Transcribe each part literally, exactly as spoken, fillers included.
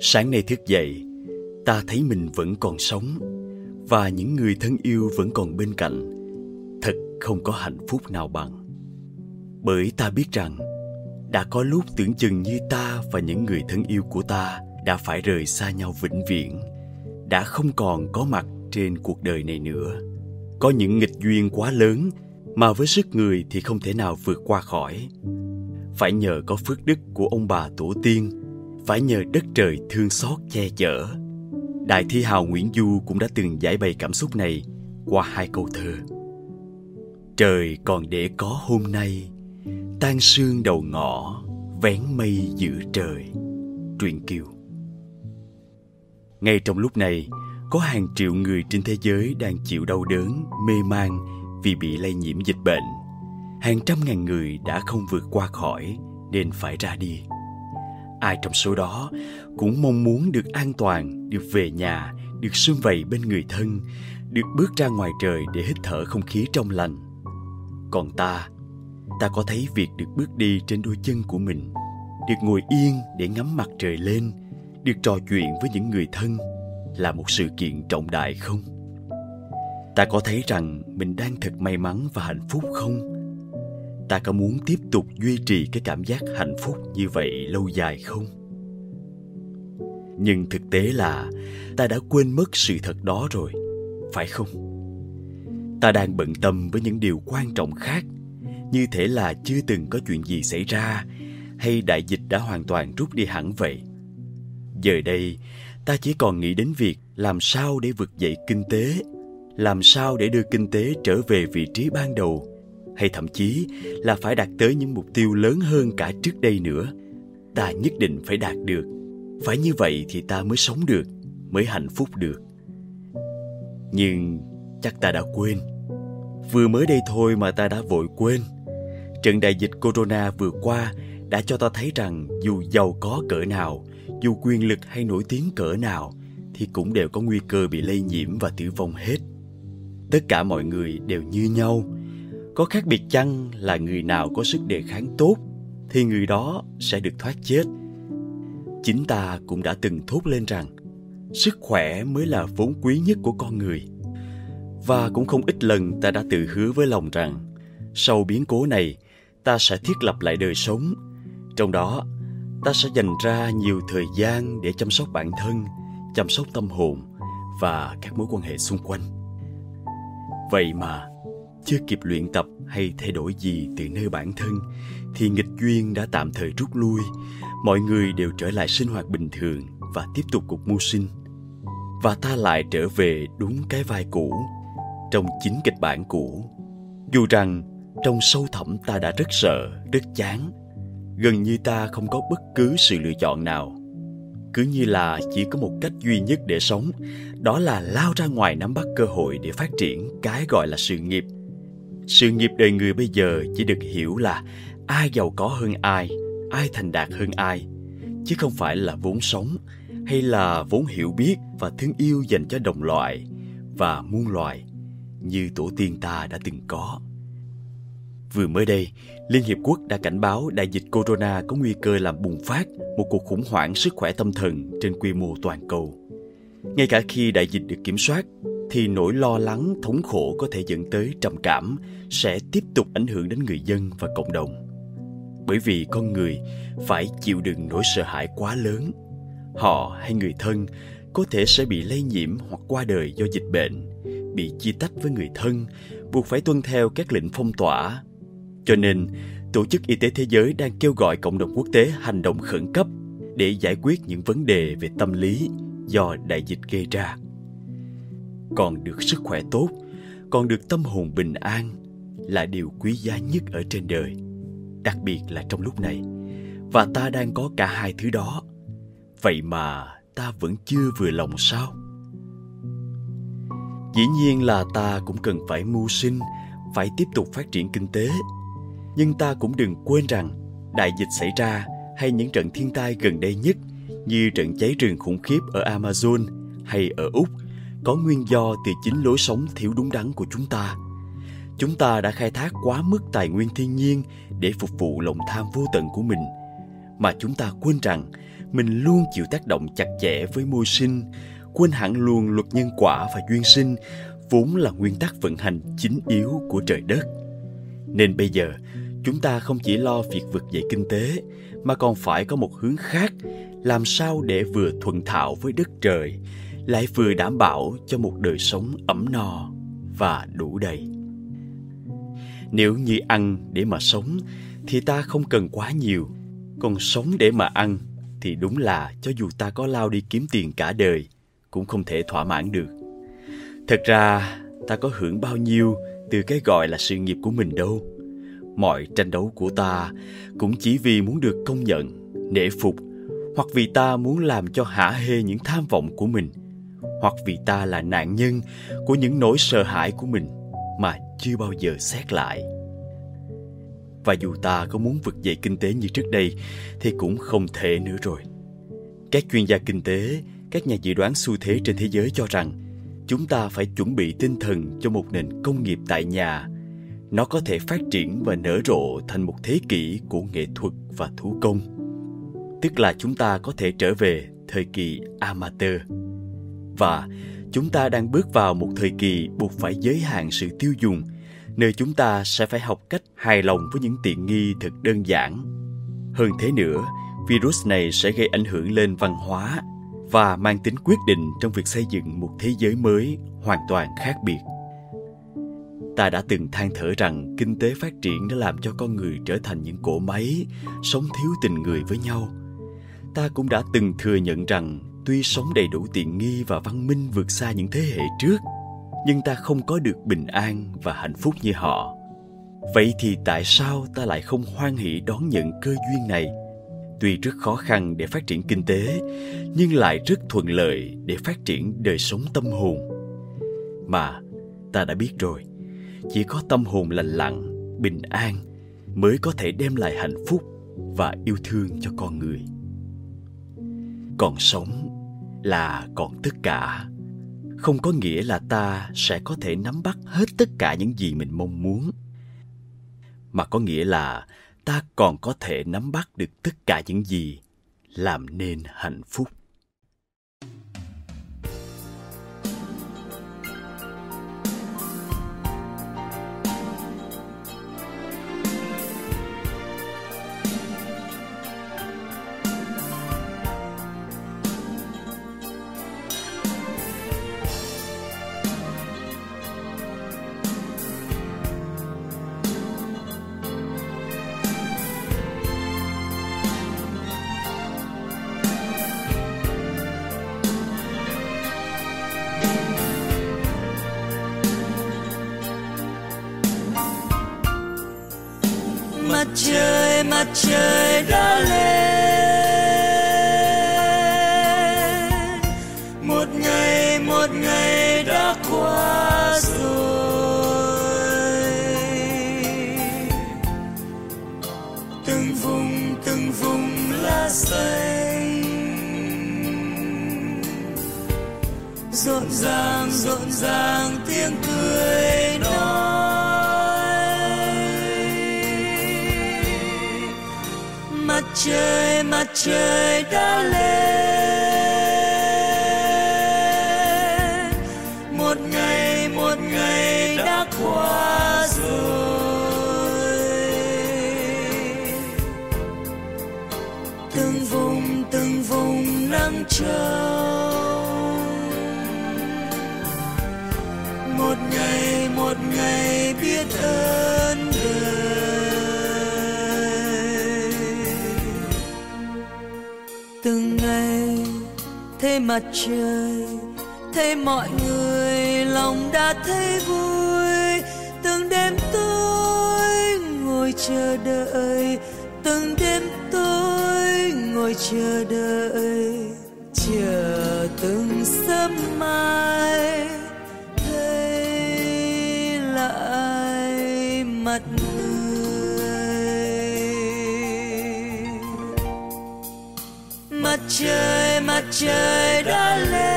Sáng nay thức dậy, ta thấy mình vẫn còn sống và những người thân yêu vẫn còn bên cạnh. Thật không có hạnh phúc nào bằng. Bởi ta biết rằng đã có lúc tưởng chừng như ta và những người thân yêu của ta đã phải rời xa nhau vĩnh viễn, đã không còn có mặt trên cuộc đời này nữa. Có những nghịch duyên quá lớn mà với sức người thì không thể nào vượt qua khỏi. Phải nhờ có phước đức của ông bà tổ tiên, phải nhờ đất trời thương xót che chở. Đại thi hào Nguyễn Du cũng đã từng giải bày cảm xúc này qua hai câu thơ: Trời còn để có hôm nay, tan sương đầu ngõ, vén mây giữa trời. Truyện Kiều. Ngay trong lúc này, có hàng triệu người trên thế giới đang chịu đau đớn, mê man vì bị lây nhiễm dịch bệnh. Hàng trăm ngàn người đã không vượt qua khỏi nên phải ra đi. Ai trong số đó cũng mong muốn được an toàn, được về nhà, được sum vầy bên người thân, được bước ra ngoài trời để hít thở không khí trong lành. Còn ta, ta có thấy việc được bước đi trên đôi chân của mình, được ngồi yên để ngắm mặt trời lên, được trò chuyện với những người thân là một sự kiện trọng đại không? Ta có thấy rằng mình đang thật may mắn và hạnh phúc không? Ta có muốn tiếp tục duy trì cái cảm giác hạnh phúc như vậy lâu dài không? Nhưng thực tế là ta đã quên mất sự thật đó rồi, phải không? Ta đang bận tâm với những điều quan trọng khác, như thể là chưa từng có chuyện gì xảy ra, hay đại dịch đã hoàn toàn rút đi hẳn vậy. Giờ đây, ta chỉ còn nghĩ đến việc làm sao để vực dậy kinh tế, làm sao để đưa kinh tế trở về vị trí ban đầu, hay thậm chí là phải đạt tới những mục tiêu lớn hơn cả trước đây nữa. Ta nhất định phải đạt được. Phải như vậy thì ta mới sống được, mới hạnh phúc được. Nhưng chắc ta đã quên. Vừa mới đây thôi mà ta đã vội quên. Trận đại dịch corona vừa qua đã cho ta thấy rằng dù giàu có cỡ nào, dù quyền lực hay nổi tiếng cỡ nào, thì cũng đều có nguy cơ bị lây nhiễm và tử vong hết. Tất cả mọi người đều như nhau. Có khác biệt chăng là người nào có sức đề kháng tốt thì người đó sẽ được thoát chết. Chính ta cũng đã từng thốt lên rằng sức khỏe mới là vốn quý nhất của con người. Và cũng không ít lần ta đã tự hứa với lòng rằng sau biến cố này ta sẽ thiết lập lại đời sống. Trong đó, ta sẽ dành ra nhiều thời gian để chăm sóc bản thân, chăm sóc tâm hồn và các mối quan hệ xung quanh. Vậy mà chưa kịp luyện tập hay thay đổi gì từ nơi bản thân thì nghịch duyên đã tạm thời rút lui. Mọi người đều trở lại sinh hoạt bình thường và tiếp tục cuộc mưu sinh. Và ta lại trở về đúng cái vai cũ, trong chính kịch bản cũ. Dù rằng trong sâu thẳm ta đã rất sợ, rất chán. Gần như ta không có bất cứ sự lựa chọn nào. Cứ như là chỉ có một cách duy nhất để sống, đó là lao ra ngoài nắm bắt cơ hội để phát triển cái gọi là sự nghiệp. Sự nghiệp đời người bây giờ chỉ được hiểu là ai giàu có hơn ai, ai thành đạt hơn ai, chứ không phải là vốn sống hay là vốn hiểu biết và thương yêu dành cho đồng loại và muôn loài như tổ tiên ta đã từng có. Vừa mới đây, Liên Hiệp Quốc đã cảnh báo đại dịch corona có nguy cơ làm bùng phát một cuộc khủng hoảng sức khỏe tâm thần trên quy mô toàn cầu. Ngay cả khi đại dịch được kiểm soát, thì nỗi lo lắng, thống khổ có thể dẫn tới trầm cảm sẽ tiếp tục ảnh hưởng đến người dân và cộng đồng. Bởi vì con người phải chịu đựng nỗi sợ hãi quá lớn. Họ hay người thân có thể sẽ bị lây nhiễm hoặc qua đời do dịch bệnh, bị chia tách với người thân, buộc phải tuân theo các lệnh phong tỏa. Cho nên, Tổ chức Y tế Thế giới đang kêu gọi cộng đồng quốc tế hành động khẩn cấp để giải quyết những vấn đề về tâm lý do đại dịch gây ra. Còn được sức khỏe tốt, còn được tâm hồn bình an là điều quý giá nhất ở trên đời, đặc biệt là trong lúc này. Và ta đang có cả hai thứ đó. Vậy mà ta vẫn chưa vừa lòng sao? Dĩ nhiên là ta cũng cần phải mưu sinh, phải tiếp tục phát triển kinh tế. Nhưng ta cũng đừng quên rằng đại dịch xảy ra hay những trận thiên tai gần đây nhất như trận cháy rừng khủng khiếp ở Amazon hay ở Úc có nguyên do từ chính lối sống thiếu đúng đắn của chúng ta. Chúng ta đã khai thác quá mức tài nguyên thiên nhiên để phục vụ lòng tham vô tận của mình, mà chúng ta quên rằng mình luôn chịu tác động chặt chẽ với môi sinh, quên hẳn luôn luật nhân quả và duyên sinh, vốn là nguyên tắc vận hành chính yếu của trời đất. Nên bây giờ, chúng ta không chỉ lo việc vực dậy kinh tế, mà còn phải có một hướng khác, làm sao để vừa thuận thạo với đất trời, lại vừa đảm bảo cho một đời sống ấm no và đủ đầy. Nếu như ăn để mà sống, thì ta không cần quá nhiều. Còn sống để mà ăn, thì đúng là cho dù ta có lao đi kiếm tiền cả đời, cũng không thể thỏa mãn được. Thật ra, ta có hưởng bao nhiêu từ cái gọi là sự nghiệp của mình đâu. Mọi tranh đấu của ta cũng chỉ vì muốn được công nhận, nể phục, hoặc vì ta muốn làm cho hả hê những tham vọng của mình, hoặc vì ta là nạn nhân của những nỗi sợ hãi của mình mà chưa bao giờ xét lại. Và dù ta có muốn vực dậy kinh tế như trước đây thì cũng không thể nữa rồi. Các chuyên gia kinh tế, các nhà dự đoán xu thế trên thế giới cho rằng chúng ta phải chuẩn bị tinh thần cho một nền công nghiệp tại nhà. Nó có thể phát triển và nở rộ thành một thế kỷ của nghệ thuật và thủ công. Tức là chúng ta có thể trở về thời kỳ amateur. Và chúng ta đang bước vào một thời kỳ buộc phải giới hạn sự tiêu dùng, nơi chúng ta sẽ phải học cách hài lòng với những tiện nghi thật đơn giản. Hơn thế nữa, virus này sẽ gây ảnh hưởng lên văn hóa và mang tính quyết định trong việc xây dựng một thế giới mới hoàn toàn khác biệt. Ta đã từng than thở rằng kinh tế phát triển đã làm cho con người trở thành những cỗ máy, sống thiếu tình người với nhau. Ta cũng đã từng thừa nhận rằng tuy sống đầy đủ tiện nghi và văn minh vượt xa những thế hệ trước, nhưng ta không có được bình an và hạnh phúc như họ. Vậy thì tại sao ta lại không hoan hỷ đón nhận cơ duyên này? Tuy rất khó khăn để phát triển kinh tế, nhưng lại rất thuận lợi để phát triển đời sống tâm hồn. Mà ta đã biết rồi, chỉ có tâm hồn lành lặn, bình an mới có thể đem lại hạnh phúc và yêu thương cho con người. Còn sống là còn tất cả, không có nghĩa là ta sẽ có thể nắm bắt hết tất cả những gì mình mong muốn, mà có nghĩa là ta còn có thể nắm bắt được tất cả những gì làm nên hạnh phúc. Mặt trời, mặt trời đã lên. Một ngày, một ngày đã qua rồi. Từng vùng, từng vùng lá xanh rộn ràng, rộn ràng tiếng cười nói. Mặt trời, mặt trời đã lên. Một ngày, một ngày đã qua rồi. Từng vùng, từng vùng nắng trông. Một ngày, một ngày biết ơn đời. Từng ngày thấy mặt trời, thấy mọi người lòng đã thấy vui. Từng đêm tôi ngồi chờ đợi, từng đêm tôi ngồi chờ đợi, chờ từng sớm mai thấy lại mặt Mặt trời, mặt trời đã lên.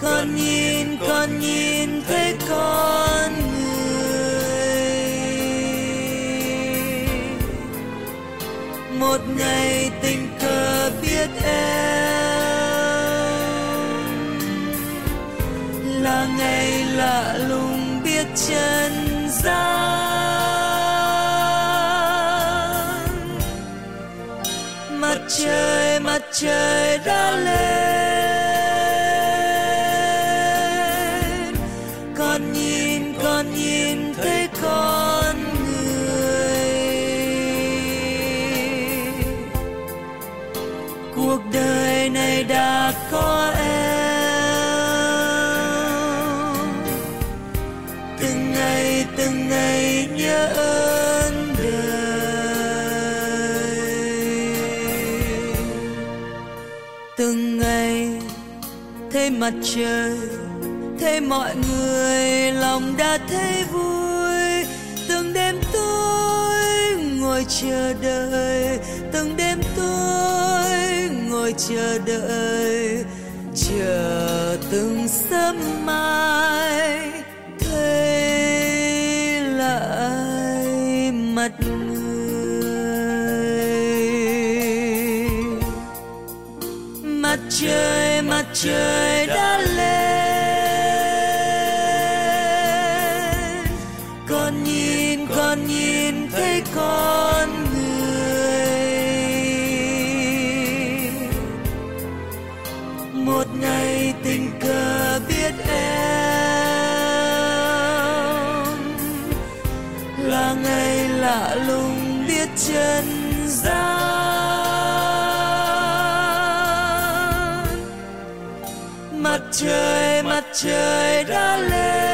Con nhìn, con nhìn thấy con người. trần gian. Mặt trời, mặt trời đã lên, con nhìn, con nhìn thấy con người. Cuộc đời này đã có em, từng ngày nhớ ơn đời. Từng ngày thấy mặt trời, thấy mọi người, lòng đã thấy vui. Từng đêm tôi ngồi chờ đợi, từng đêm tôi ngồi chờ đợi, chờ từng sớm mai mặt người. Mặt trời, mặt trời đã lên, con nhìn, con nhìn thấy con người. Một ngày tình cờ biết em là ngày lạ lùng biết chân gian. Mặt trời, mặt trời đã lên,